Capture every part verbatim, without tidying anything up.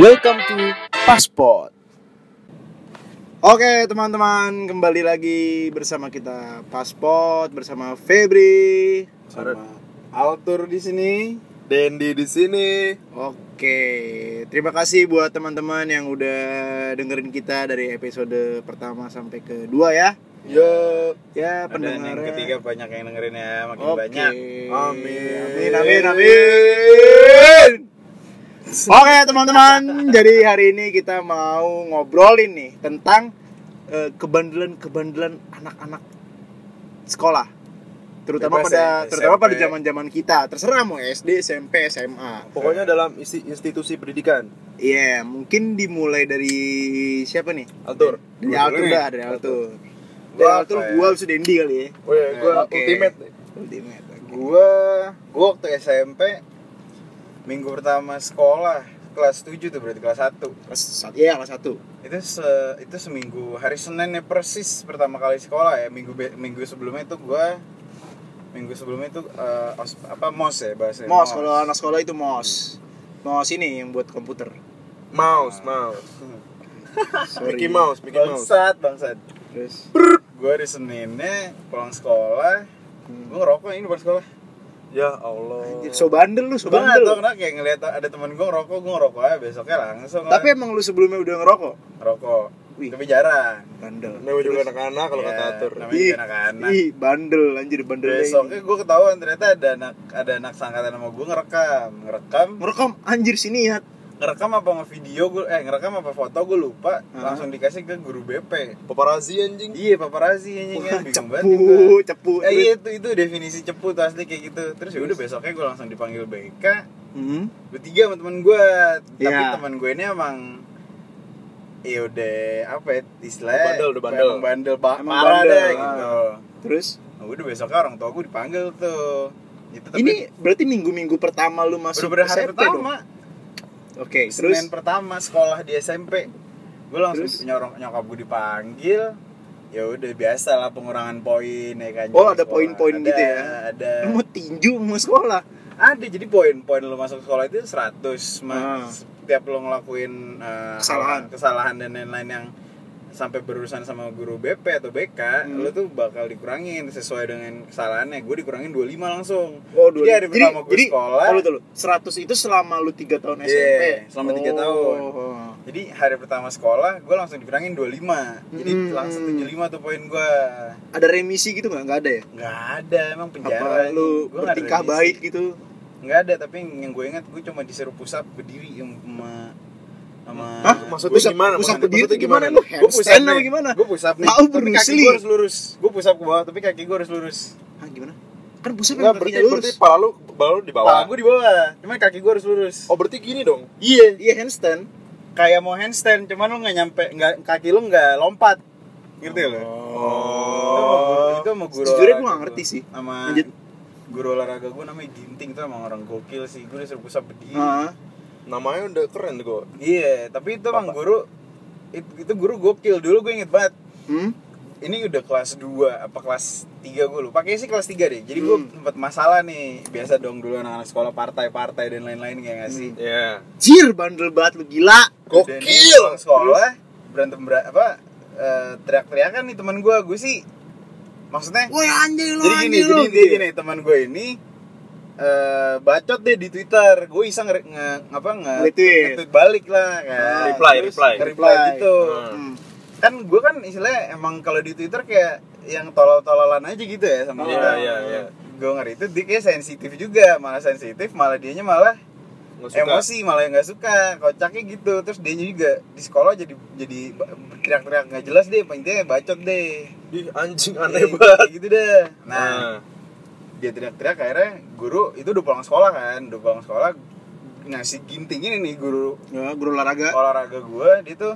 Welcome to Passport. Oke teman-teman, kembali lagi bersama kita Passport bersama Febri, sama Altur di sini, Dendi di sini. Oke, terima kasih buat teman-teman yang udah dengerin kita dari episode pertama sampai kedua ya. Yo, ya pendengar yang ketiga banyak yang dengerin ya, makin okay. Banyak. Amin. Amin amin amin. Oke teman-teman, jadi hari ini kita mau ngobrolin nih tentang uh, kebandelan-kebandelan anak-anak sekolah. Terutama P S M, pada S M P. Terutama pada zaman-zaman kita. Terserah mau S D, S M P, S M A. Pokoknya dalam institusi pendidikan. Iya, yeah, mungkin dimulai dari siapa nih? Altur. Dari Altur dah, dari Altur. Dari Altur gua harus Dendi kali ya. Oh iya, gua okay. ultimate. Ultimate. Okay. Gua gua waktu S M P minggu pertama sekolah kelas tujuh tuh, berarti kelas satu. Kelas satu. Iya, kelas satu. Itu se, itu seminggu hari Senin ya, persis pertama kali sekolah ya. Minggu minggu sebelumnya itu gua minggu sebelumnya itu uh, os, apa mos ya bahasanya. Mos, mos. Kalau anak sekolah itu mos. Mos ini yang buat komputer. Mouse, nah. mouse. Mickey Mouse, Mickey Mouse. Bangsat, bangsat. Terus gue hari Seninnya pulang sekolah, hmm. gue ngerokok ini buat sekolah. Ya Allah. Anjir, so bandel lu, so bandel. Gue nggak tahu kayak ngeliat ada teman gue ngerokok, gue ngerokok aja besoknya langsung. Tapi kan. Emang lu sebelumnya udah ngerokok? Ngerokok. Wih. Tapi jarang. Bandel. Namanya juga anak-anak kalau ya, kata Atur. Namanya juga anak-anak. Ih, bandel anjir, bandel. Besoknya gue ketahuan ternyata ada anak ada anak sangkatan sama gue ngerekam, ngerekam. Ngerekam anjir si niat. Ngerekam apa ngevideo gue eh ngerekam apa foto gue lupa, uh-huh. Langsung dikasih ke guru B P. Paparazi anjing. Iya, paparazi anjing kan bingung banget. Cepu, cepu. Eh iya, itu itu definisi cepu tuh asli kayak gitu. Terus ya udah besoknya gue langsung dipanggil B K. Heeh. Mm-hmm. Bertiga sama teman gue. Tapi yeah. teman gue ini emang iya udah apa ya, istilahnya bandel, udah bandel bandel pak marah deh gitu. Terus oh, udah besoknya orang tua gue dipanggil tuh gitu, tapi ini berarti minggu-minggu pertama lu masuk S M P pertama. Oke, okay, terus Senin pertama sekolah di S M P gue langsung nyorong, nyokap gue dipanggil. Ya udah biasa lah, pengurangan poin ya kan. Oh ada sekolah. Poin-poin ada, gitu ya ada. Lu mau tinju mau sekolah ada, jadi poin-poin lu masuk sekolah itu seratus mas. Hmm. Tiap lo ngelakuin uh, kesalahan kesalahan dan lain-lain yang sampai berurusan sama guru B P atau B K, hmm. lo tuh bakal dikurangin sesuai dengan kesalahannya. Gue dikurangin dua puluh lima langsung. Oh, dua puluh lima. Jadi hari pertama gue sekolah tulu, tulu. seratus itu selama lu tiga tahun yeah, S M P. Selama oh. tiga tahun. Jadi hari pertama sekolah gue langsung dikurangin dua puluh lima. Jadi hmm. langsung tujuh puluh lima tuh poin gue. Ada remisi gitu gak? Gak ada ya? Gak ada, emang penjara. Apa lu gua bertingkah baik gitu? Nggak ada, tapi yang gue ingat gue cuma disuruh pusat berdiri sama sama Hah? Maksudnya gua, gimana? Pusat berdiri itu gimana? Lu handstand apa gimana? Gue pusat nih. Mau berusli. Kaki gue harus lurus. Gue pusat ke bawah, tapi kaki gue harus lurus. Hah, gimana? Kan pusat kan berarti lurus. Berarti pala lu baru di bawah. Pala gue di bawah, cuma kaki gue harus lurus. Oh, berarti gini dong. Iya, yeah, iya yeah, handstand. Kayak mau handstand, cuman lu enggak nyampe, enggak kaki lu enggak lompat. Ngerti lo? Oh. Itu mau guru. Jujur gue enggak ngerti sih. Sama guru olahraga gue namanya Ginting, itu emang orang gokil sih. Gue disuruh pusat berdiri. Nah, namanya udah keren gue. Iya, yeah, tapi itu emang guru it, itu guru gokil. Dulu gue inget banget. Hmm? Ini udah kelas dua apa kelas tiga gue lupa. Kayaknya sih kelas tiga deh. Jadi hmm. gue sempet masalah nih. Biasa dong dulu anak-anak sekolah partai-partai dan lain-lain kayak enggak sih? Iya. Hmm. Yeah. Jir, bandel banget lu, gila. Gokil. Anak sekolah berantem ber- apa uh, teriak-teriakan nih teman gue. Gue sih maksudnya, woy, anjir, jadi gini, anjir, jadi dia gini, gini teman gue ini uh, bacot deh di Twitter, gue iseng nge, nge apa nge, nge-tweet balik lah, kan. Ah, reply, reply, reply gitu. Hmm. Kan gue kan istilahnya emang kalau di Twitter kayak yang tolol-tololan aja gitu ya sama kita. Iya, iya. Gue ngeri itu dia kayak sensitif juga, malah sensitif, malah dianya malah emosi, malah yang nggak suka, kocaknya gitu. Terus dia juga di sekolah jadi jadi teriak-teriak nggak jelas deh, pentingnya bacot deh, di anjing aneh e, banget gitu deh. Nah, nah dia teriak-teriak akhirnya guru itu udah pulang sekolah kan, udah pulang sekolah. Nah si Ginting ini nih guru ya, guru olahraga olahraga gue, dia tuh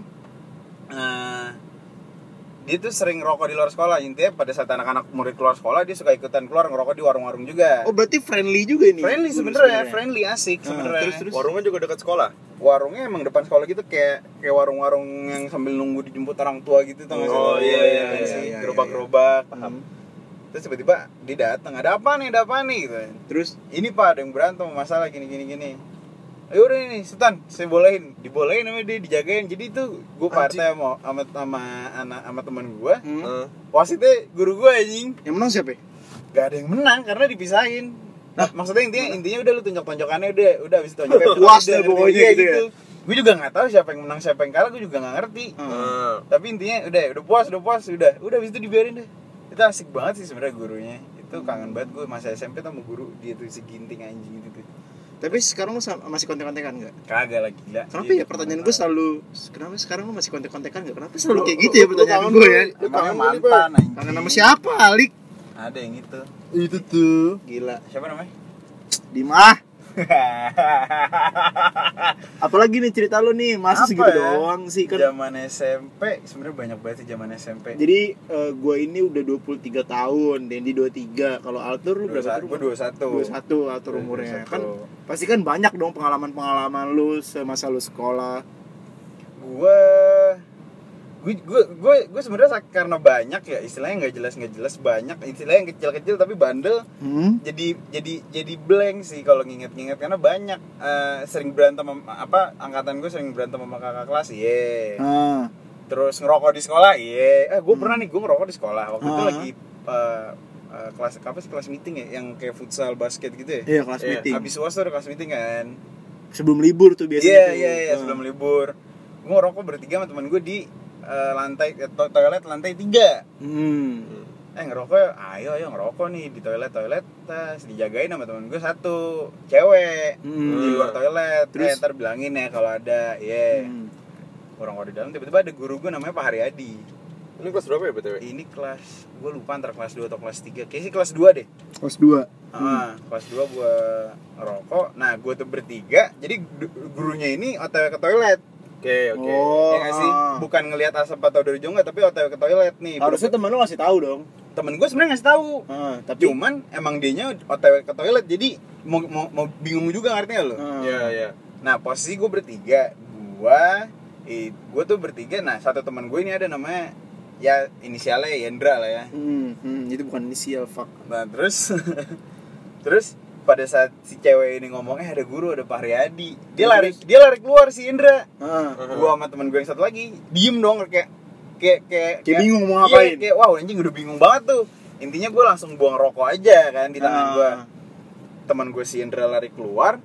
uh, dia tuh sering rokok di luar sekolah. Intinya pada saat anak-anak murid keluar sekolah, dia suka ikutan keluar ngerokok di warung-warung juga. Oh, berarti friendly juga ini? Friendly sebenarnya, friendly asik sebenarnya. Terus, terus. Warungnya juga dekat sekolah? Warungnya emang depan sekolah gitu, kayak kayak warung-warung yang sambil nunggu dijemput orang tua gitu. Tau oh, iya, iya, iya, iya, iya, iya, gerobak-gerobak, iya, iya. Paham. Terus tiba-tiba dia datang, ada apa nih, ada apa nih gitu. Terus ini Pak, ada yang berantem masalah gini gini gini. Ayo udah nih, setan, saya bolehin, dibolehin sama dia, dijagain. Jadi itu gue partai mau sama sama anak sama teman gue. Heeh. Hmm. Wasitnya guru gue anjing. Yang menang siapa? Gak ada yang menang karena dipisahin. Nah, maksudnya intinya intinya udah lu tonjok-tonjokannya udah, udah habis tonjoknya puas deh pokoknya gitu. gitu. Ya. Gue juga nggak tahu siapa yang menang siapa yang kalah, gue juga nggak ngerti. Hmm. Tapi intinya udah udah puas udah puas udah udah habis itu dibiarin deh. Itu asik banget sih sebenarnya gurunya, itu kangen banget gue masa S M P sama guru dia tuh, si Ginting anjing itu. Tapi sekarang lu masih kontek-kontekan nggak? Kagak lagi lah. Kenapa ya pertanyaan gue selalu kenapa sekarang lu masih kontek-kontekan nggak? Kenapa selalu kayak gitu ya pertanyaan gue ya? Kangen mantan anjing. Kangen sama siapa Alik? Ada yang itu. Itu tuh gila. Siapa namanya? Dimah. Apalagi nih cerita lu nih, masa segitu ya? Doang sih kan. Zaman S M P sebenarnya banyak banget sih zaman S M P. Jadi uh, gua ini udah dua puluh tiga tahun, Dendi dua puluh tiga. Kalau Altur lu berapa umur? dua puluh satu. dua puluh satu Altur umurnya. Kan pasti kan banyak dong pengalaman-pengalaman lu semasa lu sekolah. Gua gue gue gue gue sebenarnya karena banyak ya istilahnya nggak jelas nggak jelas banyak istilahnya yang kecil-kecil tapi bandel hmm? jadi jadi jadi blank sih kalau nginget-nginget karena banyak uh, sering berantem apa angkatan gue sering berantem sama kakak kelas ye yeah. hmm. Terus ngerokok di sekolah ye yeah. eh gue hmm. pernah nih gue ngerokok di sekolah waktu hmm. itu lagi uh, uh, kelas apa sih kelas meeting ya yang kayak futsal basket gitu ya iya yeah, kelas yeah. meeting habis uas tuh ada kelas meeting kan sebelum libur tuh biasanya iya iya iya sebelum libur gue ngerokok bertiga sama teman gue di lantai toilet lantai tiga, hmm. eh ngerokok, ayo ayo ngerokok nih di toilet toilet, tas dijagain sama temen gue satu cewek hmm. di luar toilet, terus eh, ntar bilangin ya kalau ada, ya yeah. hmm. orang orang di dalam tiba-tiba ada guru gue namanya Pak Hariadi. Ini kelas berapa ya btw? Ini kelas, gue lupa antara kelas dua atau kelas tiga, kayaknya sih kelas dua deh. Kelas dua. Ah, hmm. kelas dua gue ngerokok, nah gue tuh bertiga, jadi gurunya ini otw ke toilet. Oke okay, oke. Okay. Oh, ya sih, ah. bukan ngelihat asap atau dari jauh nggak, tapi otw ke toilet nih. Harusnya teman lu ngasih tahu dong. Temen gue sebenarnya ngasih tahu. Ah, tapi cuman emang dia otw ke toilet, jadi mau, mau, mau bingung juga artinya lo. Iya ah. yeah, iya. Yeah. Nah posisi gue bertiga, gue, eh, gue tuh bertiga. Nah satu teman gue ini ada namanya ya inisialnya Yendra lah ya. Hmm, hmm itu bukan inisial fuck. Nah terus terus. Pada saat si cewek ini ngomongnya ada guru, ada Pak Hariadi. Dia lari, dia lari keluar si Indra. Uh, uh, gua sama teman gue yang satu lagi diem dong kayak kayak kayak, kayak bingung mau ngapain. Kayak wow anjing udah bingung banget tuh. Intinya gue langsung buang rokok aja kan di tangan uh. gue. Teman gue si Indra lari keluar.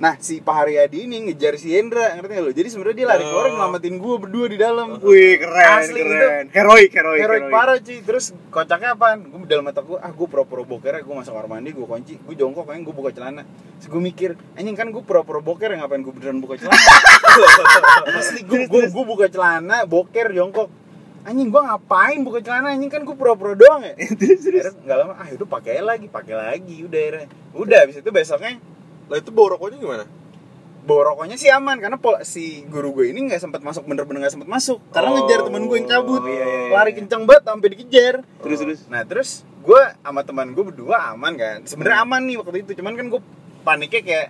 Nah, si Pak Hariadi ini ngejar si Hendra, ngerti enggak lu? Jadi sebenarnya dia lari keluar ngelamatin gue berdua di dalam. Wih, keren, asli keren. Heroik, heroik, heroik parah, cuy. Terus kocaknya apaan? Gue dalam mata gue, ah gue pura-pura boker, gue masuk kamar mandi, gue kunci, gue jongkok, kayaknya gue buka celana. Terus gue mikir, anjing kan gue pura-pura boker, ngapain gue beneran buka celana? Asli gue gue gue buka celana, boker, jongkok. Anjing gue ngapain buka celana, anjing kan gue pura-pura doang ya. Terus enggak lama, ah udah pakai lagi, pakai lagi, udah. Udah habis itu besoknya lah itu bawa rokoknya gimana? Bawa rokoknya sih aman karena pol- si guru gue ini nggak sempat masuk, bener-bener nggak sempat masuk karena oh. ngejar teman gue yang cabut, oh, iya, iya, iya. lari kencang banget sampai dikejar. Oh. Terus terus. Nah terus gue sama teman gue berdua aman kan, sebenarnya aman nih waktu itu, cuman kan gue paniknya kayak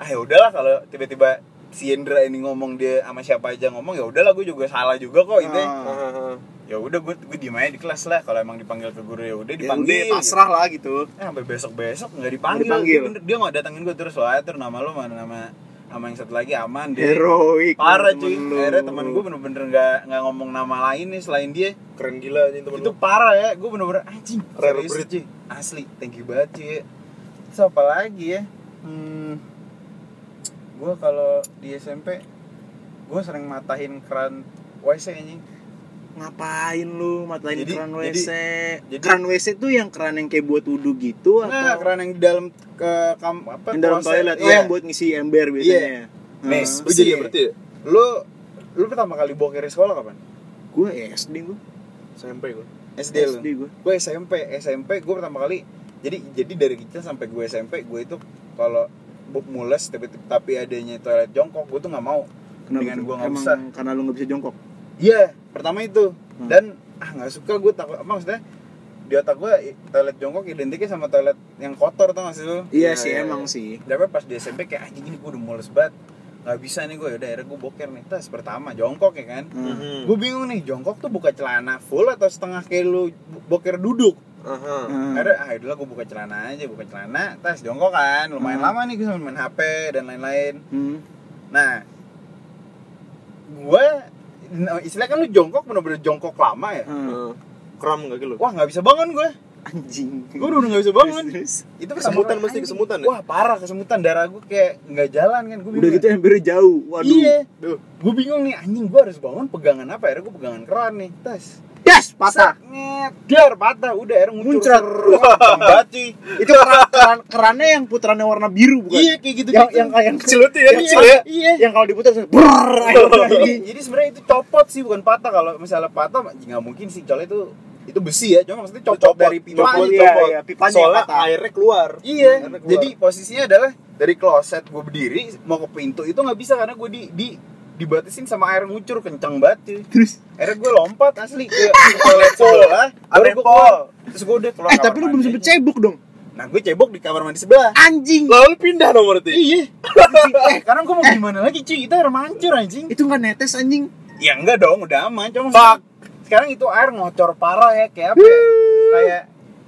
ah ya udahlah kalau tiba-tiba si Hendra ini ngomong dia sama siapa aja ngomong ya udahlah gue juga salah juga kok itu. Ah. Ya udah gue gue diem aja di kelas lah, kalau emang dipanggil ke guru ya udah dipanggil, ya pasrah gitu lah gitu. Eh sampai besok-besok enggak dipanggil. dipanggil. Dia, dia enggak datangin gue terus lah, terus nama lu mana nama sama yang satu lagi aman dia. Heroik. Parah cuy. Akhirnya teman gue bener-bener enggak enggak ngomong nama lain nih selain dia. Keren gila anjing teman. Itu lu. Parah ya, gue bener-bener anjing. Rare breed cuy. Asli, thank you banget cuy. Terus apa lagi ya? Hmm. Gue kalau di S M P gue sering matahin keran W C anjing. Ngapain lu matain keran W C? Jadi, keran W C tuh yang keran yang kayak buat wudu gitu atau nah, keran yang di dalam ke kam, apa yang dalam toilet yeah. oh, yang buat ngisi ember biasanya. Yeah. Mes, uh-huh. Jadi berarti lu lu pertama kali boker di sekolah kapan? Gua S D gua. S M P gua. S D, S D lu. Gua SMP, SMP gua pertama kali. Jadi jadi dari kecil sampai gua S M P gua itu kalau buk mules tapi tapi adanya toilet jongkok gua tuh enggak mau. Kenapa dengan itu? Gua enggak bisa. Karena lu enggak bisa jongkok. Iya, pertama itu. Hmm. Dan ah enggak suka gue takut apa maksudnya? Di otak gue toilet jongkok identiknya sama toilet yang kotor tau gak sih lu? Iya nah, sih ya, emang ya. sih. Tapi pas di S M P kayak anjing ini gue udah mules banget. Enggak bisa nih gue, udah akhirnya gue boker nih. Tas pertama jongkok ya kan. Hmm. Gue bingung nih, jongkok tuh buka celana full atau setengah kayak lu boker duduk. Uh-huh. hmm. Aduh, ah yaudahlah gue buka celana aja, buka celana, tas jongkok kan, lumayan hmm. lama nih gue sambil main H P dan lain-lain. Hmm. Nah, gue istilahnya kan lu jongkok bener-bener jongkok lama ya, hmm. kram gak gitu? Wah nggak bisa bangun gue. Anjing. Gue udah nggak bisa bangun. Terus, terus. Itu kesemutan mesti kesemutan. Wah parah kesemutan, darah gue kayak nggak jalan kan. Gua udah gitu hampir jauh. Waduh. Iya. Gue bingung nih anjing gue harus bangun pegangan apa? Akhirnya gue pegangan keran nih, tas. Yes, patah. Ngedar patah, udah air muncrat. Batu. Itu keran kerannya yang putarannya warna biru bukan? Iya, kayak gitu. Yang gitu. yang yang celut ya, kecil ya. Iya. Yang kalau diputar brrr. Jadi, jadi sebenarnya itu copot sih bukan patah. Kalau misalnya patah enggak mungkin sih, soalnya itu itu besi ya. Cuma maksudnya copot, copot dari pipa. Copot, iya, copot. Iya, pipanya soalnya patah. Airnya keluar. Iya. Airnya keluar. Jadi posisinya adalah dari kloset gue berdiri mau ke pintu itu enggak bisa karena gue di di dibatasin sama air ngucur kencang banget. Terus akhirnya gue lompat asli ke toilet sebelah, akhirnya gue keluar. Terus gue udah keluar. Eh tapi lu belum sempet cebok dong. Nah gue cebok di kamar mandi sebelah. Anjing. Lalu pindah dong berarti. Iya. Eh karena gue mau gimana lagi cuy, itu air mancur anjing. Itu nggak netes anjing? Ya enggak dong, udah aman. Cuma Bak. sekarang itu air ngocor parah ya kayak apa? Ya? Kayak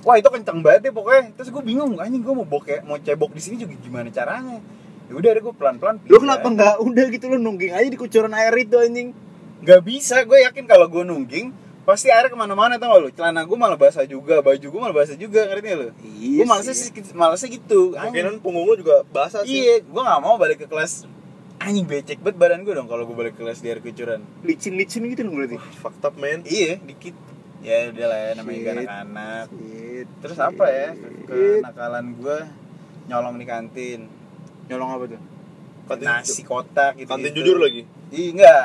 wah itu kencang banget ya pokoknya. Terus gue bingung anjing gue mau bokeh, mau cebok di sini juga gimana caranya? Ya udah deh gue pelan-pelan. Lu kenapa enggak udah gitu lu nungging aja di kucuran air itu anjing? Enggak bisa, gue yakin kalau gue nungging pasti air kemana-mana tau gak lu? Celana gue malah basah juga, baju gue malah basah juga, ngerti gak lu? Iya gue malesnya sih, malesnya gitu. Mungkinan punggung lu juga basah sih. Iya, gue gak mau balik ke kelas. Anjing becek banget badan gue dong kalau gue balik ke kelas di air kucuran. Licin-licin gitu dong berarti? Wah, fucked up man. Iya, dikit. Ya udah lah ya, namanya juga anak-anak. Shit. Terus apa ya? Kenakalan gue nyolong di kantin. Nyolong apa tuh? Kantin nasi ju- kotak gitu. Kantin jujur lagi? Iya enggak,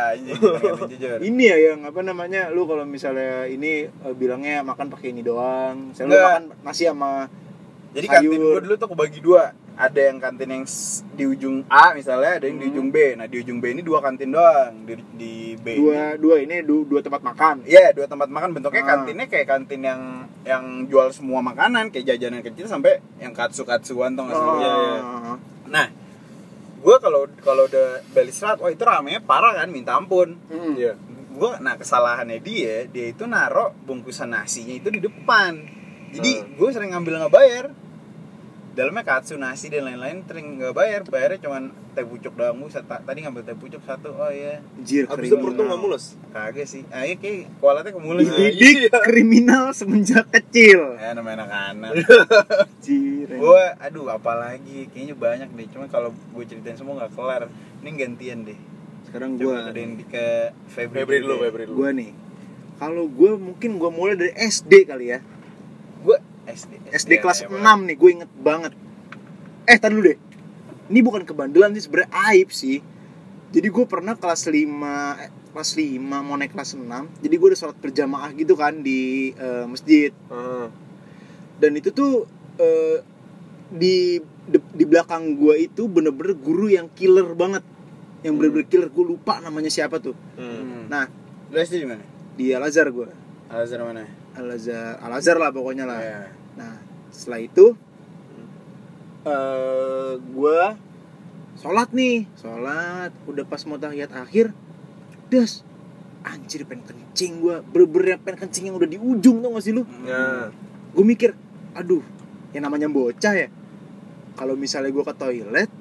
kantin jujur. Ini ya yang apa namanya, lu kalau misalnya ini uh, bilangnya makan pakai ini doang. Misalnya lu makan nasi sama jadi sayur. Kantin gue dulu tuh kebagi dua. Ada yang kantin yang di ujung A misalnya, ada yang hmm. di ujung B. Nah di ujung B ini dua kantin doang di, di B. Dua ini. dua ini du, dua tempat makan. Iya yeah, dua tempat makan bentuknya hmm. kantinnya kayak kantin yang yang jual semua makanan kayak jajanan kecil sampai yang katsu-katsuan tuh nggak semuanya. Nah, gue kalau kalau udah balik serat, wah oh, itu ramenya parah kan, minta ampun. Mm. Yeah. Gue, nah kesalahannya dia, dia itu naro bungkusan nasinya itu di depan. Jadi mm. gue sering ngambil nggak bayar. Dalamnya katsu nasi dan lain-lain, sering nggak bayar, bayarnya cuma teh pucuk doang. Gue tadi ngambil teh pucuk satu, oh iya. Jir, abis itu perut tuh nggak mulus? Kagak sih, ah iya kayak kualatnya kemulus. Dididik nah, kriminal semenjak kecil. Ya namanya anak-anak. Jir. Gue, aduh apalagi, kayaknya banyak deh. Cuma kalau gue ceritain semua nggak kelar. Ini gantian deh. Sekarang gue ceritain ke Febri. Febri dulu, Febri dulu. Gue nih, kalau gue mungkin gue mulai dari S D kali ya. Gue S D, S D kelas enam nih, gue inget banget. Eh, tar dulu deh. Ini bukan kebandelan sih, sebenernya aib sih. Jadi gue pernah kelas lima, kelas lima mau naik kelas enam. Jadi gue udah sholat berjamaah gitu kan di uh, masjid. Hmm. Dan itu tuh uh, di, di di belakang gue itu bener-bener guru yang killer banget. Yang bener-bener killer, gue lupa namanya siapa tuh. Hmm. Nah, lu S D di mana? Di Al-Azhar gue. Al-Azhar mana? Al-Azhar, Al-Azhar lah pokoknya lah. Yeah. Nah, setelah itu uh, gue sholat nih, sholat udah pas mau tahiyat akhir, das, anjir pengen kencing gue, berber pengen kencing yang udah di ujung tuh nggak sih lu? Yeah. Gue mikir, aduh, yang namanya bocah ya, kalau misalnya gue ke toilet,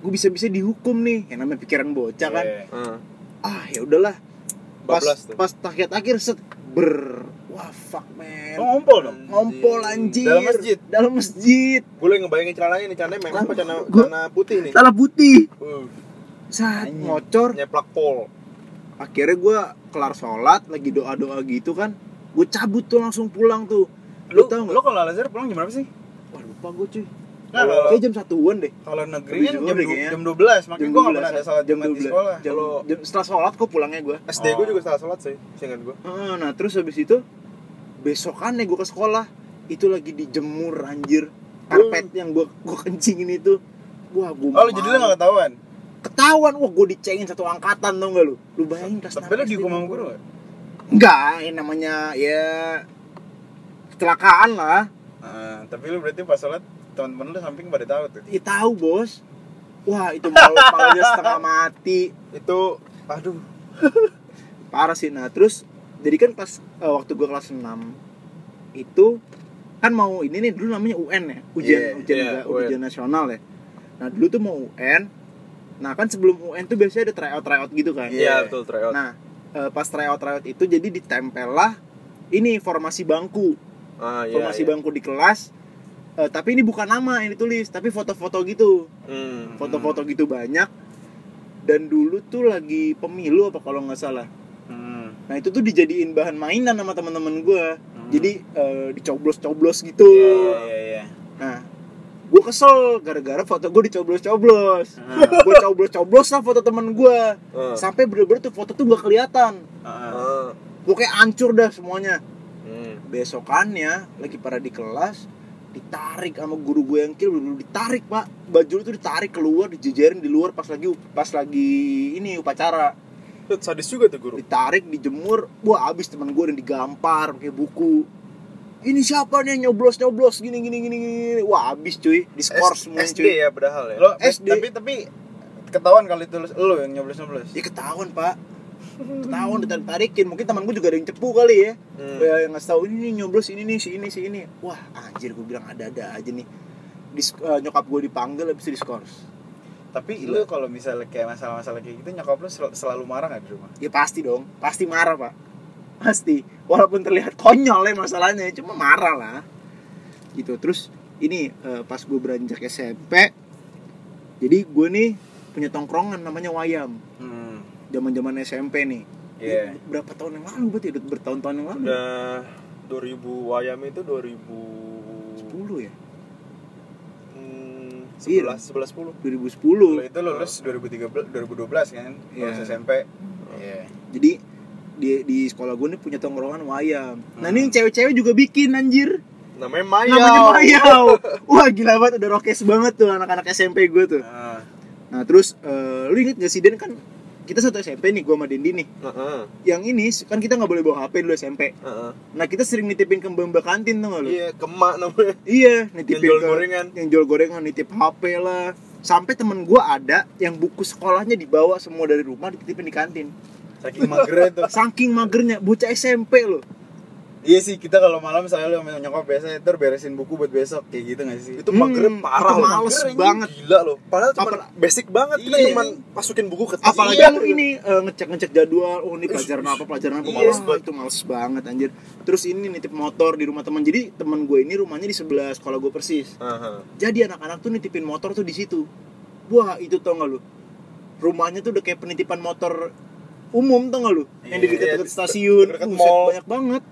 gue bisa-bisa dihukum nih, yang namanya pikiran bocah kan. Yeah. Uh. Ah ya udahlah, pas pas tahiyat akhir set ber wah fuck man. Oh, ngompol dong. Ngompol anjir. Dalam masjid. Dalam masjid. Gue lagi ngebayangin celananya nih, celananya memang apa celana celana putih nih. Celana putih. Uh. Saat ngocor nyeplak pol. Akhirnya gue kelar sholat lagi doa-doa gitu kan. Gue cabut tuh langsung pulang tuh. Lu, lu tau enggak? Lu kalau Al-Azhar pulang jam berapa sih? Wah, lupa gue cuy. Nah, kalau jam satuan deh. Kalau negeri jam, jam, du- jam dua belas, makanya gue gak pernah ada sholat jam di sekolah. Kalau setelah sholat kok pulangnya gue. S D oh. gue juga setelah sholat sih, seingat gue. Ah, nah terus habis itu besokannya gue ke sekolah itu lagi dijemur anjir karpet yang gue gue kencingin itu. Wah gue. Oh jadi lu nggak ketahuan? Ketahuan, wah gue dicengin satu angkatan tau nggak lu? Lu bayangin kelas. Tapi lu dihukum sama guru nggak? Nggak, ini namanya ya kecelakaan lah. Uh, tapi lu berarti pas sholat teman-teman lu samping pada tahu tuh. Iya tahu, Bos. Wah, itu malu-malunya setengah mati. Itu aduh. Parah sih. Nah, terus jadi kan pas uh, waktu gua kelas enam itu kan mau ini nih, dulu namanya U N ya, ujian yeah, ujian yeah, juga, ujian nasional ya. Nah dulu tuh mau U N, nah kan sebelum U N tuh biasanya ada tryout tryout gitu kan. Iya yeah, yeah. betul tryout. Nah pas tryout tryout itu jadi ditempel lah ini formasi bangku, ah, yeah, formasi yeah. bangku di kelas. Uh, tapi ini bukan nama yang ditulis, tapi foto-foto gitu, hmm, foto-foto hmm. gitu banyak. Dan dulu tuh lagi pemilu apa kalau nggak salah. Hmm. Nah itu tuh dijadiin bahan mainan sama teman-teman gue. Hmm. Jadi uh, dicoblos-coblos gitu. Yeah, yeah, yeah. Nah, gue kesel gara-gara foto gue dicoblos-coblos. Uh. Gue coblos-coblos lah foto teman gue, uh. sampai bener-bener tuh foto tuh nggak kelihatan. Uh. Gue kayak hancur dah semuanya. Hmm. Besokannya lagi pada di kelas. Ditarik sama guru gue yang kecil, belum ditarik pak, baju itu ditarik keluar, dijejerin di luar pas lagi pas lagi ini upacara. Lihat sadis juga tuh guru. Ditarik, dijemur, wah abis teman gue, dan digampar pakai buku. Ini siapa nih yang nyoblos nyoblos gini gini gini, wah abis cuy, diskors semua cuy. S D ya padahal ya. Lo, S D. Tapi tapi ketahuan kali tulis lo yang nyoblos nyoblos. Ya ketahuan pak. Ketahuan ditarik-tarikin, mungkin teman gue juga ada yang cepu kali ya, hmm. ya yang ngasih tahu ini nih nyoblos ini nih si ini si ini, wah anjir gue bilang ada-ada aja nih. Dis- uh, nyokap gue dipanggil habis diskors. Tapi lu kalau misalnya kayak masalah-masalah kayak gitu nyokap lu sel- selalu marah nggak di rumah? Ya pasti dong, pasti marah pak, pasti. Walaupun terlihat konyol ya masalahnya, cuma marah lah. Gitu terus ini uh, pas gue beranjak S M P, jadi gue nih punya tongkrongan namanya Wayam. Hmm. Zaman-zaman S M P nih. Yeah. Berapa tahun yang lalu berarti? Bertahun-tahun yang lalu. Udah dua ribu Wayam itu dua ribu sepuluh ya? Hmm, sebelas, iya. sebelas sepuluh. dua ribu sepuluh. Lalu itu lulus dua ribu tiga belas dua ribu dua belas kan? Yeah. Lulus S M P. Yeah. Jadi di di sekolah gue nih punya tongkrongan Wayam. Hmm. Nah, ini cewek-cewek juga bikin anjir. Namanya Mayau. Namanya Mayau. Wah, gila banget, udah rokes banget tuh anak-anak S M P gue tuh. Nah, nah terus uh, lu inget gak sih Den kan kita satu S M P nih, gue sama Dendi nih. Uh-uh. Yang ini, kan kita gak boleh bawa H P dulu S M P. Uh-uh. Nah, kita sering nitipin ke mbak kantin, tau gak lu? Iya, yeah, ke emak namanya. Iya, nitipin yang jual ke, gorengan. Yang jual gorengan, nitip H P lah. Sampai temen gue ada yang buku sekolahnya dibawa semua dari rumah, dititipin di kantin. Saking magernya tuh. Saking magernya, bocah S M P loh. Iya sih, kita kalau malam misalnya lu sama nyokap biasanya ntar beresin buku buat besok, kayak gitu gak sih? Itu mager hmm, parah, itu males banget. Gila loh, padahal cuma Apal- basic banget, kita iya. cuma masukin buku ke tas. Apalagi iya, lu ini uh, ngecek-ngecek jadwal, oh ini pelajaran apa, pelajaran apa, iya. males banget. Itu males banget anjir. Terus ini nitip motor di rumah teman. Jadi teman gue ini rumahnya di sebelah sekolah gue persis. Uh-huh. Jadi anak-anak tuh nitipin motor tuh di situ. Wah itu tau gak lu, rumahnya tuh udah kayak penitipan motor umum tau gak lu, yang di dekat-dekat stasiun, banyak banget.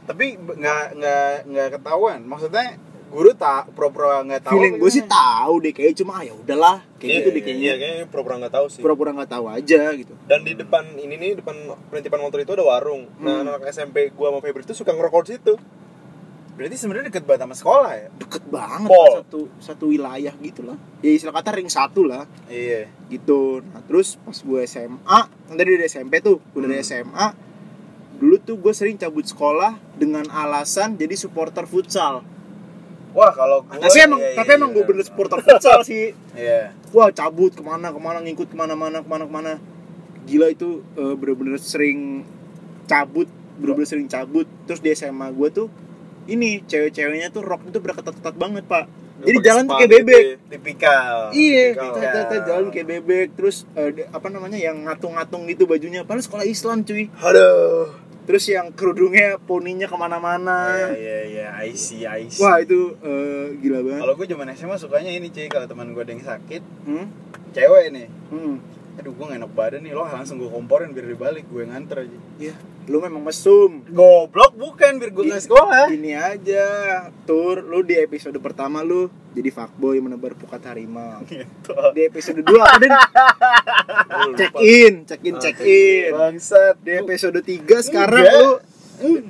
Tapi nggak nggak nggak ketahuan, maksudnya guru tak pura-pura nggak tahu. Feeling gue sih tahu deh, kayaknya cuma ya udahlah kayak yeah, gitu deh kayaknya. Yeah, kayaknya pura-pura nggak tahu sih. Pura-pura nggak tahu aja gitu. Dan di depan ini nih, depan penitipan motor itu ada warung. Hmm. Nah anak S M P gue sama Febri itu suka ngerokok di situ. Berarti sebenarnya deket banget sama sekolah ya? Deket banget, kan, satu satu wilayah gitu lah. Ya istilah kata ring satu lah. Iya. Yeah. Gitu. Nah terus pas gue S M A, tadi dari S M P tuh, gue dari hmm. S M A. Dulu tuh gue sering cabut sekolah dengan alasan jadi supporter futsal. Wah kalau gue... Tapi emang, iya, iya, tapi emang iya, gue bener supporter futsal sih. Iya. Wah cabut kemana-kemana, ngikut kemana-mana, kemana-kemana. Gila itu uh, bener-bener sering cabut, bener-bener sering cabut. Terus di S M A gue tuh, ini cewek-ceweknya tuh rock itu berketat-ketat banget pak. Jadi jalan tuh kayak bebek. Tipikal. Iya, kita jalan kayak bebek. Terus uh, apa namanya yang ngatung-ngatung gitu bajunya. Padahal sekolah Islam cuy. Aduh. Terus yang kerudungnya, poninya kemana-mana. Iya, iya, iya, I see, I see. Wah, itu uh, gila banget. Kalau gue zaman S M A sukanya ini, cuy. Kalau teman gue ada yang sakit, hmm? cewek nih. Hmm. Aduh, gue nggak enak badan nih. Lo langsung gue komporin biar dibalik. Gue nganter aja. Iya. Lo memang mesum. Goblok bukan, biar gue nggak sekolah. Ini aja, Tur. Lo di episode pertama lo jadi fuckboy menebar pukat harimau. Gitu. Di episode dua, udah check in, check in, check in. Bangsat. Di episode tiga sekarang lu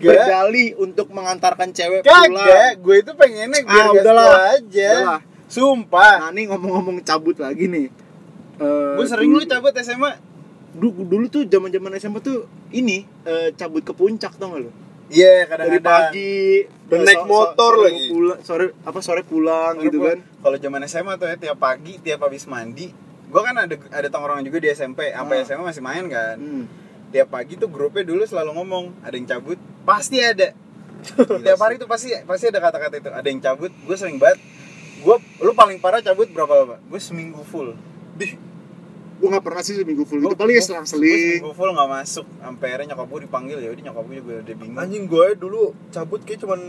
berdalih untuk mengantarkan cewek pulang. Kagak, gue itu pengennya biar ah, gaspol aja. Udahlah. Sumpah. Nah, nih ngomong-ngomong cabut lagi nih. Uh, gue sering dulu, lu cabut S M A. Dulu, dulu tuh zaman-zaman S M A tuh ini uh, cabut ke puncak tau gak lu? Iya, yeah, kadang-kadang dari pagi dan naik motor so, so, lagi. Pula, sore apa sore pulang sore gitu pulang. Kan. Kalau zaman S M A tuh ya tiap pagi, tiap habis mandi. Gua kan ada ada tongkrongan juga di S M P, apa ah. S M A masih main kan. Hmm. Tiap pagi tuh grupnya dulu selalu ngomong, ada yang cabut, pasti ada. Tiap hari itu pasti pasti ada kata-kata itu. Ada yang cabut, gue sering banget. Gue, lu paling parah cabut berapa lama? Gue seminggu full. Dih, gue nggak pernah sih seminggu full. Itu paling ya selang-seling. Seminggu full nggak masuk. Ampere nyokap gue dipanggil ya, udah nyokap gue juga udah bingung. Anjing, gue dulu cabut kayak cuman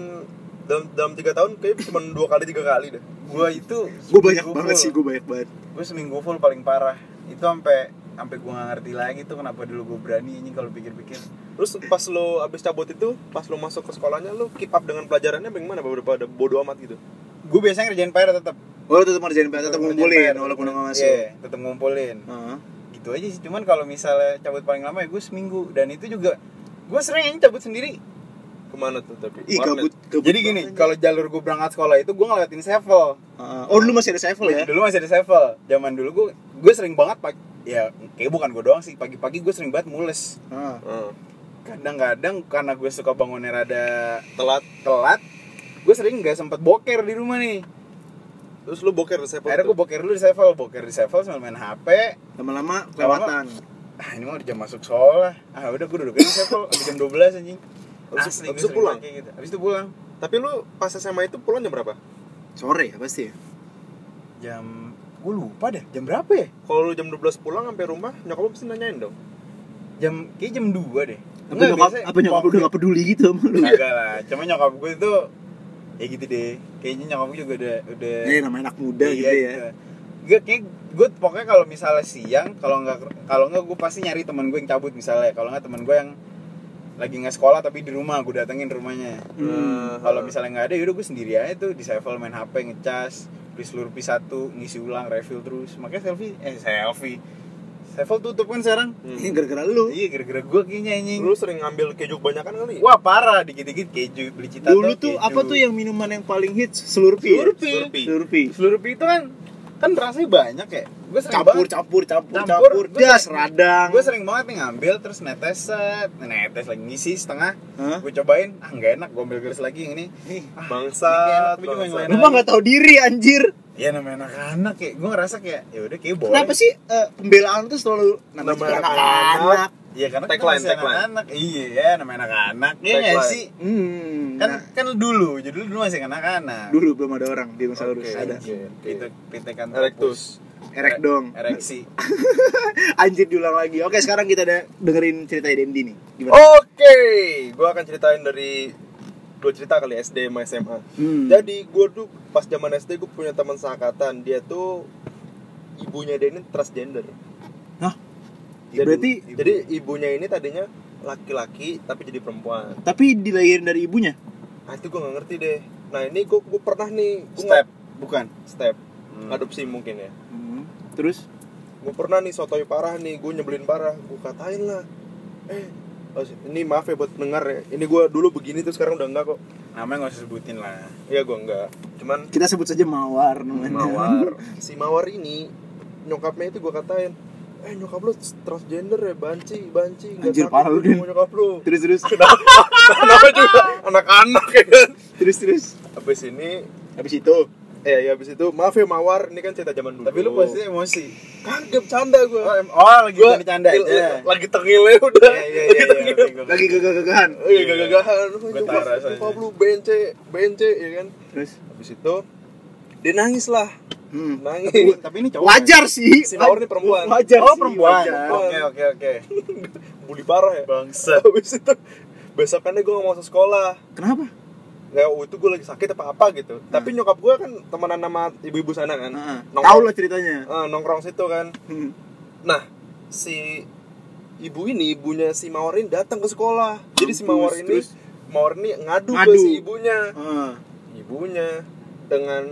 dalam dalam tiga tahun kayak cuma dua kali tiga kali deh. Gue itu. Gue banyak banget full. sih, gue banyak banget. Gue seminggu full paling parah. Itu sampai sampai gue nggak ngerti lagi tuh kenapa dulu gue berani ini kalau pikir-pikir. Terus pas lo abis cabut itu, pas lo masuk ke sekolahnya, lo keep up dengan pelajarannya bagaimana? Daripada bodo amat gitu. Gue biasanya ngerjain P R tetap. Oh, tetap ngerjain P R, tetap ngumpulin walaupun enggak masuk. Iya, tetap ngumpulin. Uh-huh. Gitu aja sih. Cuman kalau misalnya cabut paling lama ya gue seminggu, dan itu juga gue sering cabut sendiri. Kemana tuh tapi? Ih, kabut, kabut. Jadi gini, kalau jalur gue berangkat sekolah itu gue ngelewatin Sevel. Uh-huh. Oh, dulu masih ada Sevel ya? Dulu masih ada Sevel. Zaman dulu gue gue sering banget pagi, ya kayak bukan gue doang sih, pagi-pagi gue sering banget mules. Uh-huh. Uh-huh. Kadang-kadang karena gue suka bangunnya rada telat, telat. Gue sering nggak sempet boker di rumah nih. Terus lu boker di Sevel? Akhirnya gue boker dulu di Sevel, boker di Sevel sambil main H P. Lama-lama kelewatan. Ah, ini mah udah jam masuk sekolah. Ah udah, gue duduk di Sevel sampai jam dua belas anjing. Abis itu pulang. Gitu. Abis itu pulang. Tapi lu pas S M A itu pulang jam berapa? Sore ya pasti. Jam, gue lupa deh. Jam berapa ya? Kalau lu jam dua belas pulang sampai rumah, nyokap lu pasti nanyain dong. Jam kayak jam dua deh. Apa nyokap, apa nyokap udah nggak peduli gitu sama lu? Enggak lah. Cuma nyokap gue itu ya gitu deh, kayaknya nyokap gue juga udah udah ya eh, namanya anak muda iya, gitu ya. Gue kayak gue pokoknya kalau misalnya siang, kalau nggak kalau nggak gue pasti nyari teman gue yang cabut misalnya. Kalau nggak teman gue yang lagi nggak sekolah tapi di rumah, gue datengin rumahnya. Hmm. Kalau misalnya nggak ada, yaudah gue sendiri aja tuh di Sevel main H P, ngecas, beli seluruh pi satu, ngisi ulang, refill terus. Makanya selfie, eh selfie. Sevel tutup kan sekarang? Ini hmm. gara-gara lu. Iya, gara-gara gua kayaknya anjing. Lu sering ngambil keju kebanyakan kali? Wah, parah, dikit-dikit keju, beli cita. Dulu tuh keju. Apa tuh yang minuman yang paling hits? Slurpee. Slurpee. Slurpee. Slurpee. Slurpee itu kan kan rasanya banyak ya. Gua sering campur, banget, campur, campur, campur, campur. Das radang. Gua sering banget nih ngambil terus neteset, netes lagi ngisi setengah. Huh? Gua cobain, ah enggak enak, gua ambil gelas lagi yang ini. Ih, ah, bangsat. Lu mah enggak tahu diri anjir. Ya namanya anak-anak kayak, gue ngerasa kayak yaudah kayak boleh. Kenapa sih uh, pembelaan itu selalu nama anak-anak? Iya karena kita masih anak-anak. Iya namanya anak-anak. Iya gak sih? Hmm, kan nah. kan dulu, jadi dulu masih anak-anak. Dulu belum ada orang di dinosaurus. Okay, ada. Okay. Itu pitekan erectus. Erek dong. Ereksi. Anjir diulang lagi. Oke, sekarang kita de- dengerin ceritanya Dendi nih. Gimana? Oke, gue akan ceritain dari dua cerita kali, S D sama S M A. Hmm. Jadi gue tuh pas zaman S D gue punya teman seangkatan, dia tuh ibunya dia ini transgender. Hah? Jadi, berarti jadi ibunya ini tadinya laki-laki tapi jadi perempuan. Tapi dilahirin dari ibunya? Nah itu gue nggak ngerti deh. Nah ini gue gue pernah nih. Gua step gak, bukan? Step hmm. adopsi mungkin ya. Hmm. Terus? Gue pernah nih sotoy parah nih, gue nyebelin parah, gue katain lah. Eh. Oh, ini maaf ya buat pendengar ya. Ini gue dulu begini tuh sekarang udah enggak kok. Namanya gak usah sebutin lah. Iya gue enggak. Cuman kita sebut saja Mawar namanya. Mawar. Si Mawar ini nyokapnya itu gue katain, eh nyokap lu transgender ya, banci, banci. Anjir parah lu, nyokap lu. Terus terus. Kenapa juga anak-anak ya kan. Terus terus. Habis ini, habis itu. Eh ya habis itu, maaf ya Mawar, ini kan cerita zaman dulu. Tapi lu pasti emosi. Kaget canda gue. Oh, oh lagi gue canda aja. Lagi tengilnya udah. Ya, ya, lagi ya, tengil. Ya, lagi gagah-gagahan. Iya gagah-gagahan. Nyokap lu bence, bence ya kan. Terus habis itu dia nangis lah. Hmm. Nangis. Tapi, tapi ini cowok. Wajar sih. Si Mawar ini perempuan. Wajar oh, perempuan. Oke oke oke. Bully parah ya. Bangsa. Habis itu besokannya gue enggak mau ke sekolah. Kenapa? Nggak, oh itu gue lagi sakit apa-apa gitu. Nah. Tapi nyokap gue kan temenan sama ibu-ibu sana kan. Nah, tahu lah ceritanya. Uh, nongkrong situ kan. Hmm. Nah, si ibu ini, ibunya si Mawar ini datang ke sekolah. Mampus, jadi si Mawar ini, terus? Mawar ini ngadu, ngadu ke si ibunya. Uh. Ibunya dengan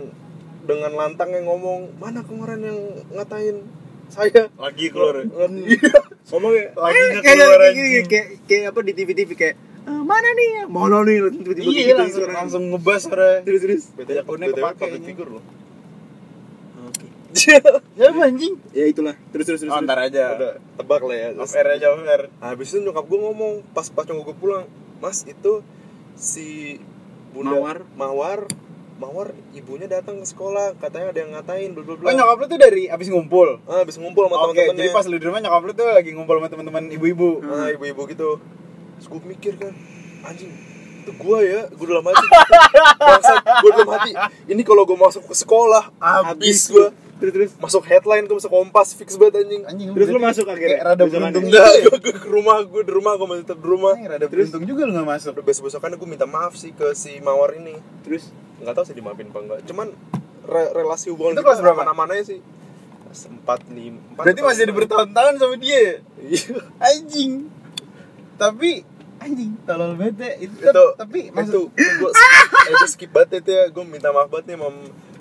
dengan lantang yang ngomong, "Mana kemarin yang ngatain saya?" Lagi keluar. Ngomong ya, lagi keluar kayak kayak kayak apa di T V-T V kayak Uh, mana nih? Mana nih? Tiba-tiba iya, langsung, langsung ngebas orang. Terus-terus B T W public figure loh. Oke. Ya anjing. Ya itulah. Terus-terus terus. Oh, ntar aja. Udah tebak lah ya. Off air aja, off air. Habis itu nyokap gue ngomong pas-pas nyokap gue pulang, "Mas, itu si Bunda Mawar, Mawar, Mawar ibunya datang ke sekolah, katanya ada yang ngatain bla bla bla." Oh, nyokap lu tuh dari abis ngumpul. Ah, abis ngumpul sama okay, teman-temannya. Oke, jadi pas lu di rumah nyokap lu tuh lagi ngumpul sama teman-teman ibu-ibu. Nah, ibu-ibu gitu. Terus gue mikir kan, anjing itu gue ya, gue dalam hati bangsa, gue dalam hati ini kalau gue masuk ke sekolah, habis gue terus masuk headline, gue masuk Kompas, fix banget anjing, anjing terus lu masuk akhirnya? Rada beruntung juga ya? Gue ke rumah, gue di rumah, gue masih tetap di rumah Ay, rada terus, beruntung juga lu gak masuk. Besok-besokan gue minta maaf sih ke si Mawar ini. Terus? Gak tau sih dimaafin apa enggak, cuman re- relasi hubungan itu kelas berapa? Mana-mananya sih sempat nih berarti masih ada bertahun-tahun sama dia ya? Anjing tapi anjing tolol bete itu, itu tapi maksud gue itu skip banget itu ya. Gue minta maaf banget nih sama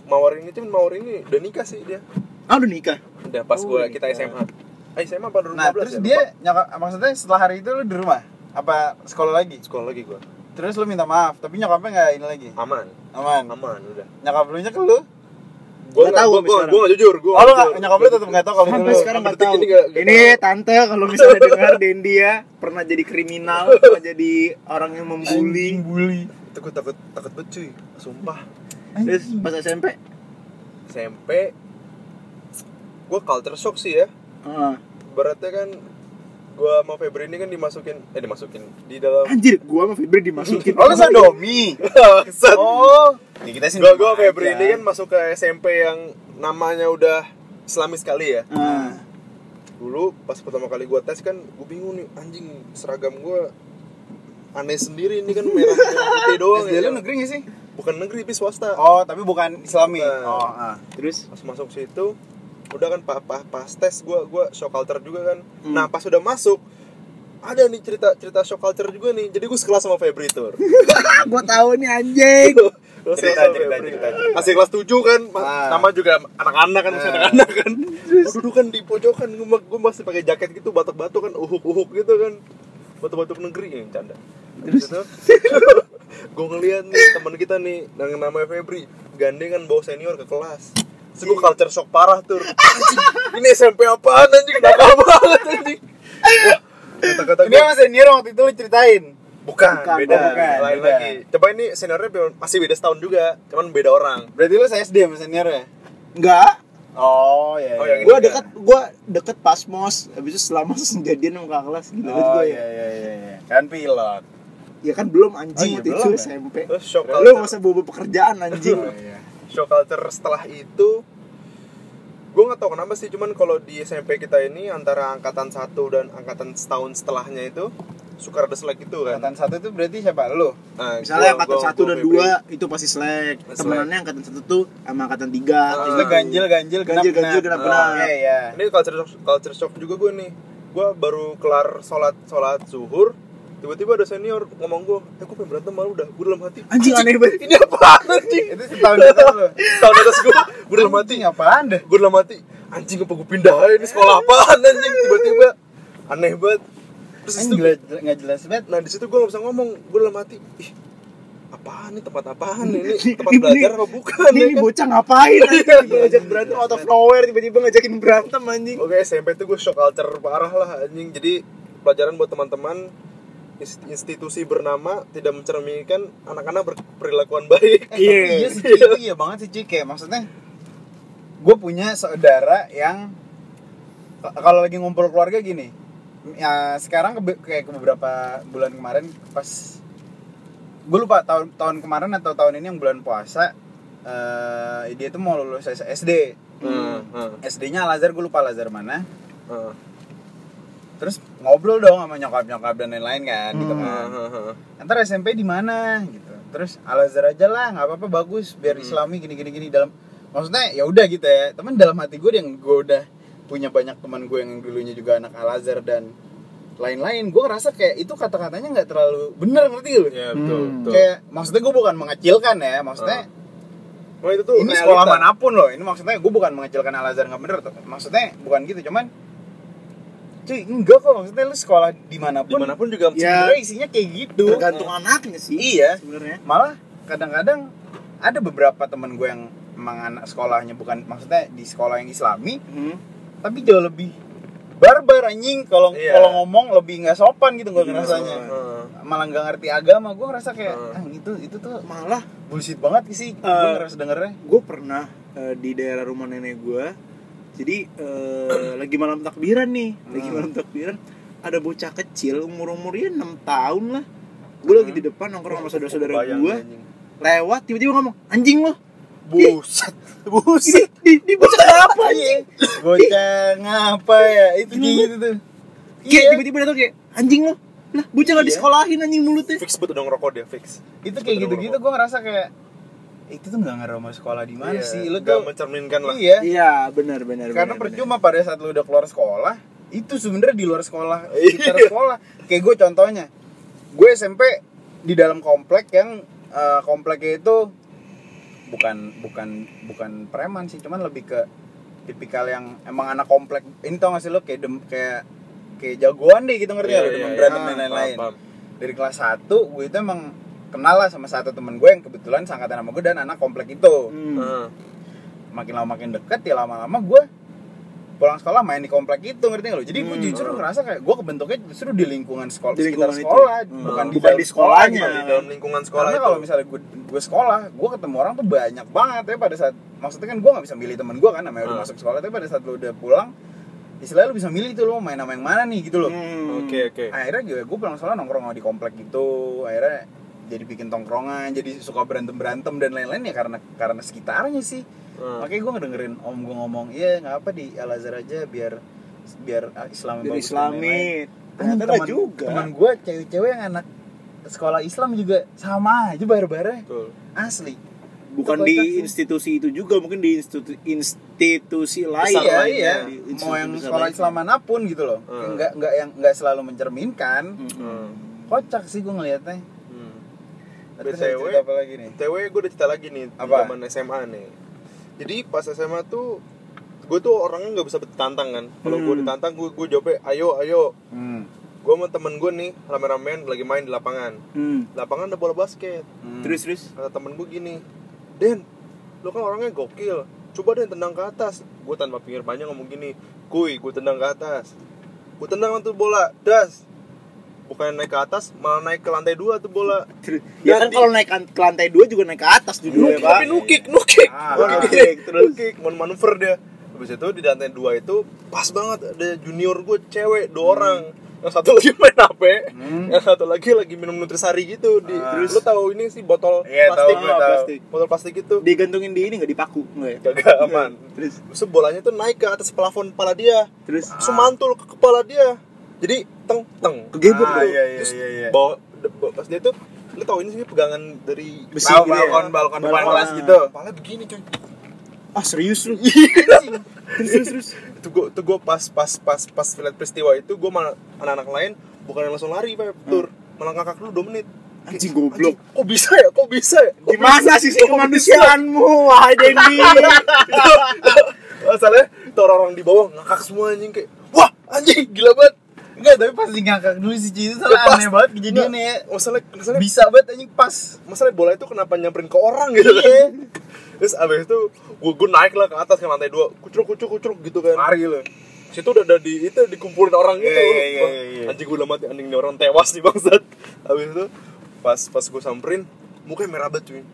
Mawar ini, cuman Mawar ini udah nikah sih dia. Ah udah nikah? Udah pas oh, gue kita S M A eh S M A pada dua ribu lima belas. Nah terus ya, dia nyokap, maksudnya setelah hari itu lu di rumah? Apa sekolah lagi? Sekolah lagi gue. Terus lu minta maaf, tapi nyokapnya gak ini lagi? Aman aman aman udah. Nyokap lu nya ke lu? Gue nggak tahu, gue gue nggak jujur, gue. Kalau nggak nyokap lu tetap nggak tahu kalau sampai sekarang nggak tahu. Ini tante kalau misalnya dengar Dendi ya pernah jadi kriminal, pernah jadi orang yang membuli, bully. Takut takut takut banget cuy, sumpah. Terus pas S M P, S M P, gue culture shock sih ya. Uh. Beratnya kan gue sama Febri ini kan dimasukin, eh dimasukin di dalam. Anjir, gue sama Febri dimasukin. Oleh sodomi. Oh. Ya kita sih. Gua gua Febri ini kan masuk ke S M P yang namanya udah Islamis sekali ya. Uh. Dulu pas pertama kali gua tes kan gua bingung nih anjing seragam gua aneh sendiri ini kan merah putih doang ya. Lu negeri enggak sih? Bukan negeri, tapi swasta. Oh, tapi bukan Islami. Nah, oh, uh. Terus pas masuk situ udah kan pas, pas, pas tes gua gua shock culture juga kan. Hmm. Nah, pas udah masuk ada nih cerita-cerita shock culture juga nih. Jadi gue sekelas sama Febri tur. Gua tahu nih anjing. Cerita-cerita masih kelas tujuh kan. Ah. Nama juga anak-anak kan, masih ah. anak-anak kan. Gua duduk kan di pojokan, gua, gua masih pakai jaket gitu, batok-batok kan, uhuk-uhuk gitu kan. Batok-batok negeri yang canda. Terus gitu. Gua ngeliat nih teman kita nih yang namanya Febri, gandengan bawa senior ke kelas. Terus gua culture shock parah tur. Ini S M P apaan anjing? Nakal banget anjing. Wah, kata-kata ini sama senior waktu itu lu ceritain? Bukan, bukan beda, bukan, lain beda. Lagi coba ini seniornya masih beda setahun juga, cuman beda orang. Berarti lu saya S D sama seniornya? Enggak. Oh iya, iya. Oh, yang gua dekat gua deket Pasmos, habis itu selama sejadian sama kakak kelas gitu. Oh iya iya iya kan pilot. Ya kan belum anjing, oh, iya, itu belum, S M P ya? Lu gak usah bawa pekerjaan anjing. Oh, iya. Shock culture setelah itu gue nggak tahu kenapa sih, cuman kalau di S M P kita ini antara angkatan satu dan angkatan setahun setelahnya itu suka ada slack itu kan. Angkatan satu itu berarti siapa lo? Nah, misalnya gua, angkatan satu dan dua itu pasti slack. Temenannya angkatan satu tuh sama angkatan tiga. Itu ganjil ganjil ganjil ganjil kenapa? Iya iya. Ini culture shock, culture shock juga gue nih. Gue baru kelar sholat sholat zuhur, tiba-tiba ada senior ngomong gue, eh gue pengen berantem malu udah, gue dalam hati anjing aneh banget, ini apaan anjing? Itu setahun atas lo? Setahun atas gue, gue dalam hati apaan dah? Gue dalam hati, anjing apa gue pindah, ini sekolah apaan anjing? Tiba-tiba aneh banget. Terus itu gak jelas banget. Nah disitu gue gak bisa ngomong, gue dalam hati, ih apaan nih, tempat apaan ini? Tempat belajar apa bukan? Ini bocah ngapain anjing? Ngajak berantem out of nowhere, tiba-tiba ngajakin berantem anjing. Oke S M P itu gue shock culture parah lah anjing. Jadi pelajaran buat teman-teman, institusi bernama tidak mencerminkan anak-anak berperilakuan baik. Eh, yeah. Iya sih, itu iya banget sih, Cik. Maksudnya, gue punya saudara yang kalau lagi ngumpul keluarga gini, ya sekarang ke, kayak ke beberapa bulan kemarin pas gue lupa tahun tahun kemarin atau tahun ini yang bulan puasa, uh, dia tuh mau lulus S D. Hmm, hmm. S D-nya Al-Azhar, gue lupa Al-Azhar mana. Hmm. Terus ngobrol dong sama nyokap-nyokap dan lain-lain kan hmm. di teman. Entar S M P di mana gitu. Terus Al-Azhar aja lah, enggak apa-apa bagus biar Islami gini-gini gini dalam. Maksudnya ya udah gitu ya. Temen dalam hati gue yang gue udah punya banyak teman gue yang dulunya juga anak Al-Azhar dan lain-lain. Gue ngerasa kayak itu kata-katanya enggak terlalu benar, ngerti lu? Iya, betul, hmm. betul. Kayak maksudnya gue bukan mengecilkan ya, maksudnya uh. Wah, itu tuh ini realita. Sekolah manapun loh. Ini maksudnya gue bukan mengecilkan Al-Azhar enggak benar. Maksudnya bukan gitu, cuman cuy, enggak kok, maksudnya lu sekolah dimanapun dimanapun juga ya, sebenarnya isinya kayak gitu tergantung hmm. anaknya sih. Iya sebenarnya malah kadang-kadang ada beberapa teman gue yang emang anak sekolahnya bukan, maksudnya di sekolah yang Islami hmm. tapi jauh lebih barbar anjing kalau yeah. kalau ngomong lebih nggak sopan gitu gue ngerasanya hmm. malah nggak ngerti agama. Gue ngerasa kayak hmm. ah, itu itu tuh malah bullshit banget sih uh, gue ngerasa dengernya. Gue pernah uh, di daerah rumah nenek gue. Jadi uh, lagi malam takbiran nih, lagi malam takbiran ada bocah kecil umur-umurnya enam tahun lah Gue lagi di depan nongkrong sama saudara-saudara gue, lewat tiba-tiba ngomong, anjing lo. Buset, buset. Di, di, di bocah apa ya? Bocah ngapa ya? Itu gitu tuh. Kayak tiba-tiba datang kayak, anjing lo. Lah, bocah gak disekolahin anjing mulutnya. Fix betul dong rokok dia, fix. Itu kayak gitu-gitu gue ngerasa kayak itu tuh gak ngaruh sama sekolah di mana sih. Lu tuh gak mencerminkan lah. Iya, iya benar benar. Karena percuma pada saat lu udah keluar sekolah, itu sebenarnya di luar sekolah, sekitar sekolah. Kayak gue contohnya, gue S M P di dalam komplek yang uh, kompleknya itu bukan bukan bukan preman sih, cuman lebih ke tipikal yang emang anak komplek. Ini tau gak sih lo kayak dem, kayak kayak jagoan deh gitu, ngerti ya, yeah, yeah, berantem yeah, dan lain-lain. Paham. Dari kelas satu gue itu emang kenal lah sama satu temen gue yang kebetulan seangkatan sama gue dan anak komplek itu. Hmm. Makin lama makin deket ya, lama-lama gue pulang sekolah main di komplek itu, ngerti gak lo? Jadi gue hmm. jujur ngerasa kayak gue kebentuknya justru di lingkungan sekolah, di lingkungan sekitar sekolah, hmm. bukan, di bukan di sekolahnya, di dalam lingkungan sekolah. Karena kalau misalnya gue, gue sekolah, gue ketemu orang tuh banyak banget ya pada saat, maksudnya kan gue nggak bisa milih temen gue kan, namanya hmm. udah masuk sekolah, tapi pada saat lo udah pulang, istilahnya lo bisa milih tuh lo main sama yang mana nih gitu lo. Oke hmm. oke. Okay, okay. Akhirnya gue, gue pulang sekolah nongkrong di komplek itu, akhirnya jadi bikin tongkrongan, jadi suka berantem berantem dan lain-lain ya karena karena sekitarnya sih. Hmm. Makanya gue ngedengerin om gue ngomong, iya nggak apa di Al-Azhar aja biar biar Islam biar Islami. Ternyata juga teman gue cewek-cewek yang anak sekolah Islam juga sama aja bayar-bayarnya. Asli. Bukan di kata, institusi itu juga, mungkin di institusi, institusi lain ya, iya. Institusi mau yang sekolah lain. Islam manapun gitu loh. Hmm. Nggak nggak yang nggak selalu mencerminkan. Hmm. Kocak sih gue ngelihatnya. Hmm. B T W, B T W gue udah cerita lagi nih zaman S M A nih. Jadi pas S M A tuh gue tuh orangnya nggak bisa ditantang kan. Kalau hmm. gue ditantang gue gue jawabnya ayo ayo. Hmm. Gue sama temen gue nih rame-ramean lagi main di lapangan. Hmm. Lapangan ada bola basket. Hmm. Terus terus kata temen gue gini, Den, lo kan orangnya gokil. Coba Den tendang ke atas. Gue tanpa pikir panjang ngomong gini, kuy gue tendang ke atas. Gue tendang tuh bola, das. Bukan naik ke atas, malah naik ke lantai dua tuh bola. Ya kan kalau naik ke lantai dua juga naik ke atas judulnya, Pak. Tapi nukik, nukik. Ah, nukik, terus nukik, manuver dia. Habis itu di lantai dua itu pas banget ada junior gue cewek dua orang. Hmm. Yang satu lagi main H P, hmm. yang satu lagi lagi minum Nutrisari gitu. Di, ah. Terus lu tahu ini sih botol yeah, plastik, tahu, tahu. plastik. Botol plastik itu digantungin di ini enggak dipaku, enggak ya? Kagak aman. Terus so, bolanya tuh naik ke atas plafon kepala dia. Terus so, mantul ke kepala dia. Jadi teng teng kegebuk ah, iya, iya, terus iya, iya. bawa pas dia tuh lu tau ini sih pegangan dari besi balkon ya? balkon, balkon depan kelas gitu kepala begini coy. Ah serius lu? terus terus terus itu gua itu gua pas pas pas pas lihat peristiwa itu gua sama anak-anak lain bukan langsung lari Pak tur hmm. malah ngakak dulu dua menit. Anjing goblok. Kok bisa ya? Kok bisa ya? Gimana sisi kemanusiaanmu wahai Dendi? Masalahnya orang-orang di bawah ngakak semua anjing kayak wah anjing gila banget. Enggak, tapi pas ngangkat dulu si Cici salah ya, aneh banget kejadiannya ya. Masalah, masalah bisa banget anjing pas. Masalah bola itu kenapa nyamperin ke orang gitu kan. Terus abis itu gua, gua naik lah ke atas ke lantai dua. Kucruk-kucruk-kucruk gitu kan. Lari lu. Situ udah ada di itu dikumpulin orang gitu. Yeah, yeah, yeah, yeah, yeah. Anjing gua udah mati anjing orang tewas nih bangsat. Abis itu pas pas gua samperin mukanya merah banget cuy. Tapi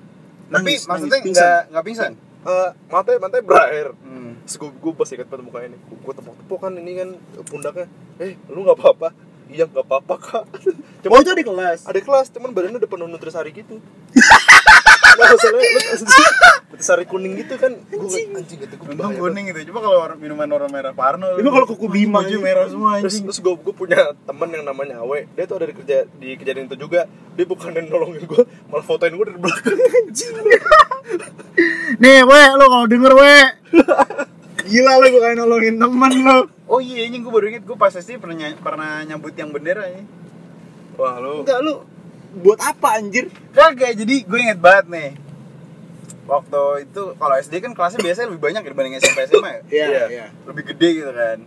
nangis, maksudnya enggak enggak pingsan. Uh, matanya matanya berair. Hmm. Terus gue, gue pas ikat pada mukanya nih. Gue tepok-tepok kan ini kan pundaknya. Eh lu gak apa-apa? Iya gak apa-apa kak. Cuma, oh itu ada kelas? Ada kelas, cuman badannya udah penuh Nutrisari gitu. Nah masalahnya lu Nutrisari kuning gitu kan. Gue anjing gitu gue bahaya. Kuning gitu, cuma kalau minuman orang merah parno. Cuma kalau kuku Bima gitu merah semua anjing. Terus, terus gue, gue punya teman yang namanya Awe. Dia tuh ada di, kerja, di kejadian itu juga. Dia bukan yang nolongin gue, malah fotoin gue dari belakang. Anjing. Nih, we, lo kalau denger we. Gila lo gue kayak nolongin temen lo. Oh iya, ini gue baru inget, gue pas S D pernah, ny- pernah nyambut yang bendera ya. Wah lo enggak, lo buat apa anjir? Kagak, jadi gue inget banget nih. Waktu itu, kalau S D kan kelasnya biasanya lebih banyak dibanding S M P S M A ya. Iya, yeah, yeah. Lebih gede gitu kan.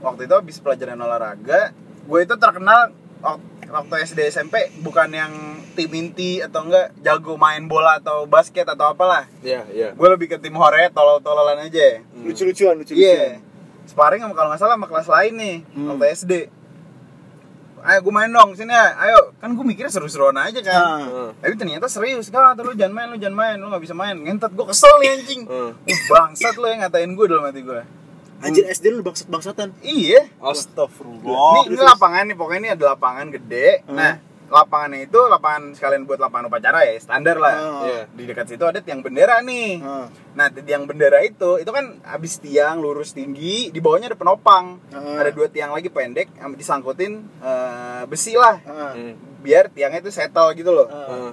Waktu itu habis pelajaran olahraga, gue itu terkenal waktu S D S M P bukan yang tim inti atau enggak jago main bola atau basket atau apalah. Iya, yeah, iya. Yeah. Gue lebih ke tim hore, tolol-tololan aja. Hmm. Lucu-lucuan, lucu-lucuan. Iya. Yeah. Sparring sama kalau enggak salah sama kelas lain nih, hmm. waktu S D. Ayo gue main dong sini ya. Ayo, kan gue mikirnya seru-seruan aja kan. Hmm. Tapi ternyata serius. Enggak, lu jangan main, lu jangan main, lu enggak bisa main. Ngentot gue kesel nih anjing. Hmm. Bangsat lu yang ngatain gue dalam hati gue. Anjir S D lu bangsat-bangsatan. Iya. Astagfirullah. Ini, ini lapangan nih, pokoknya ini ada lapangan gede. Hmm. Nah, lapangannya itu lapangan sekalian buat lapangan upacara ya, standar lah. Oh, yeah. Di dekat situ ada tiang bendera nih. Oh. Nah, tiang bendera itu itu kan habis tiang lurus tinggi, di bawahnya ada penopang. Oh. Ada dua tiang lagi pendek disangkutin uh, besi lah. Oh. Biar tiangnya itu settle gitu loh. Oh.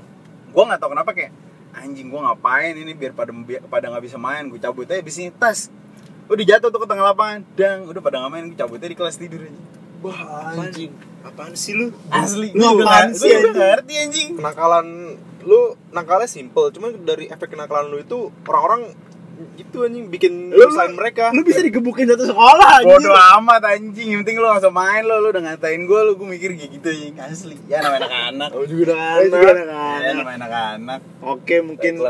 Gua enggak tahu kenapa kayak anjing gua ngapain ini biar pada pada enggak bisa main, gua cabut aja besinya tas. Udah jatuh tuh ke tengah lapangan, dang, udah pada ngamain, cabutnya di kelas tidur aja. Wah, anjing, apaan sih lu? Asli, lu apaan sih? Lu ngerti anjing? Kenakalan, lu nakalnya simple, cuman dari efek kenakalan lu itu orang-orang gitu anjing, bikin selain mereka. Lu bisa digebukin satu sekolah anjing. Bodoh amat anjing, yang penting lu langsung main lo, lu udah ngatain gue, lu gue mikir gitu anjing. Asli, ya namanya anak-anak. Lu juga anak-anak. Ya namanya anak-anak. Oke, mungkin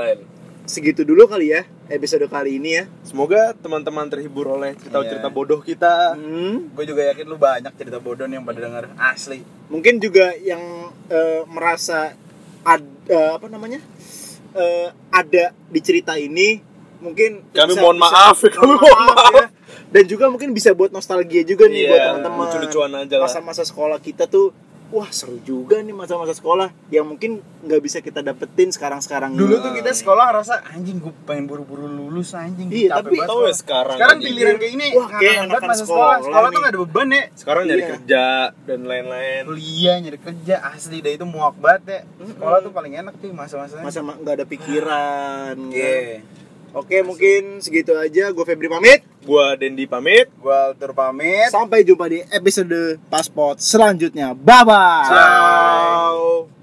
segitu dulu kali ya episode kali ini ya. Semoga teman-teman terhibur oleh cerita-cerita yeah. bodoh kita. Hmm. Gue juga yakin lu banyak cerita bodoh nih yang pada denger asli. Mungkin juga yang uh, merasa ad, uh, apa namanya uh, ada di cerita ini mungkin kami bisa, mohon bisa, maaf, bisa, kami mohon maaf. Ya. Dan juga mungkin bisa buat nostalgia juga nih yeah. buat teman-teman. Lucu-lucuan aja lah. Masa-masa sekolah kita tuh. Wah seru juga nih masa-masa sekolah yang mungkin nggak bisa kita dapetin sekarang-sekarang. Dulu tuh kita sekolah ngerasa anjing gue pengen buru-buru lulus anjing. Iya tapi tau ya sekarang. Sekarang pilihan kayak ini. Wah kayak anak masa sekolah. Sekolah, sekolah tuh nggak ada beban ya. Sekarang iya. nyari kerja dan lain-lain. Kuliah nyari kerja asli deh itu muak banget ya. Sekolah tuh paling enak tuh masa-masanya. Masa nggak ada pikiran. Yeah. Oke, mungkin segitu aja. Gue Febri pamit. Gue Dendi pamit. Gue Altur pamit. Sampai jumpa di episode Passport selanjutnya. Bye-bye. Ciao.